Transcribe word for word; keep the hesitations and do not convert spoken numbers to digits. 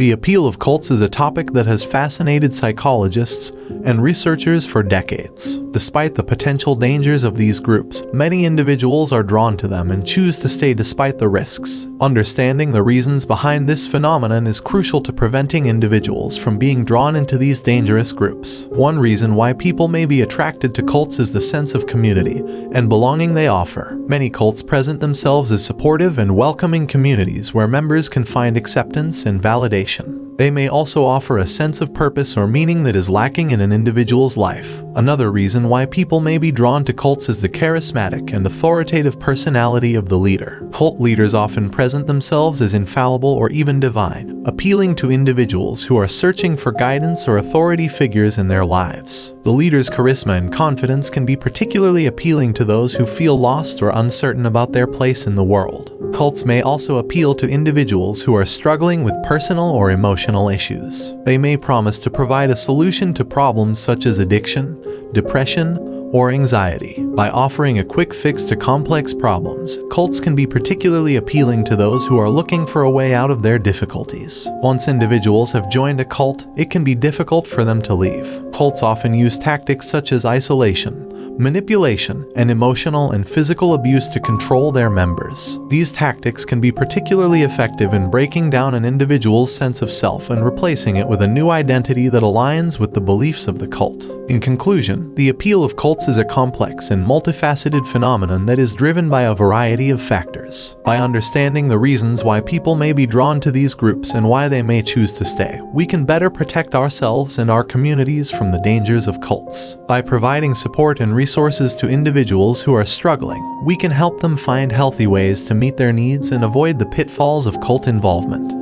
The appeal of cults is a topic that has fascinated psychologists and researchers for decades. Despite the potential dangers of these groups, many individuals are drawn to them and choose to stay despite the risks. Understanding the reasons behind this phenomenon is crucial to preventing individuals from being drawn into these dangerous groups. One reason why people may be attracted to cults is the sense of community and belonging they offer. Many cults present themselves as supportive and welcoming communities where members can find acceptance and validation. They may also offer a sense of purpose or meaning that is lacking in an individual's life. Another reason why people may be drawn to cults is the charismatic and authoritative personality of the leader. Cult leaders often present themselves as infallible or even divine, appealing to individuals who are searching for guidance or authority figures in their lives. The leader's charisma and confidence can be particularly appealing to those who feel lost or uncertain about their place in the world. Cults may also appeal to individuals who are struggling with personal or emotional issues. They may promise to provide a solution to problems such as addiction, depression, or anxiety. By offering a quick fix to complex problems, cults can be particularly appealing to those who are looking for a way out of their difficulties. Once individuals have joined a cult, it can be difficult for them to leave. Cults often use tactics such as isolation, manipulation, and emotional and physical abuse to control their members. These tactics can be particularly effective in breaking down an individual's sense of self and replacing it with a new identity that aligns with the beliefs of the cult. In conclusion, the appeal of cults is a complex and multifaceted phenomenon that is driven by a variety of factors. By understanding the reasons why people may be drawn to these groups and why they may choose to stay, we can better protect ourselves and our communities from the dangers of cults. By providing support and resources Resources to individuals who are struggling, we can help them find healthy ways to meet their needs and avoid the pitfalls of cult involvement.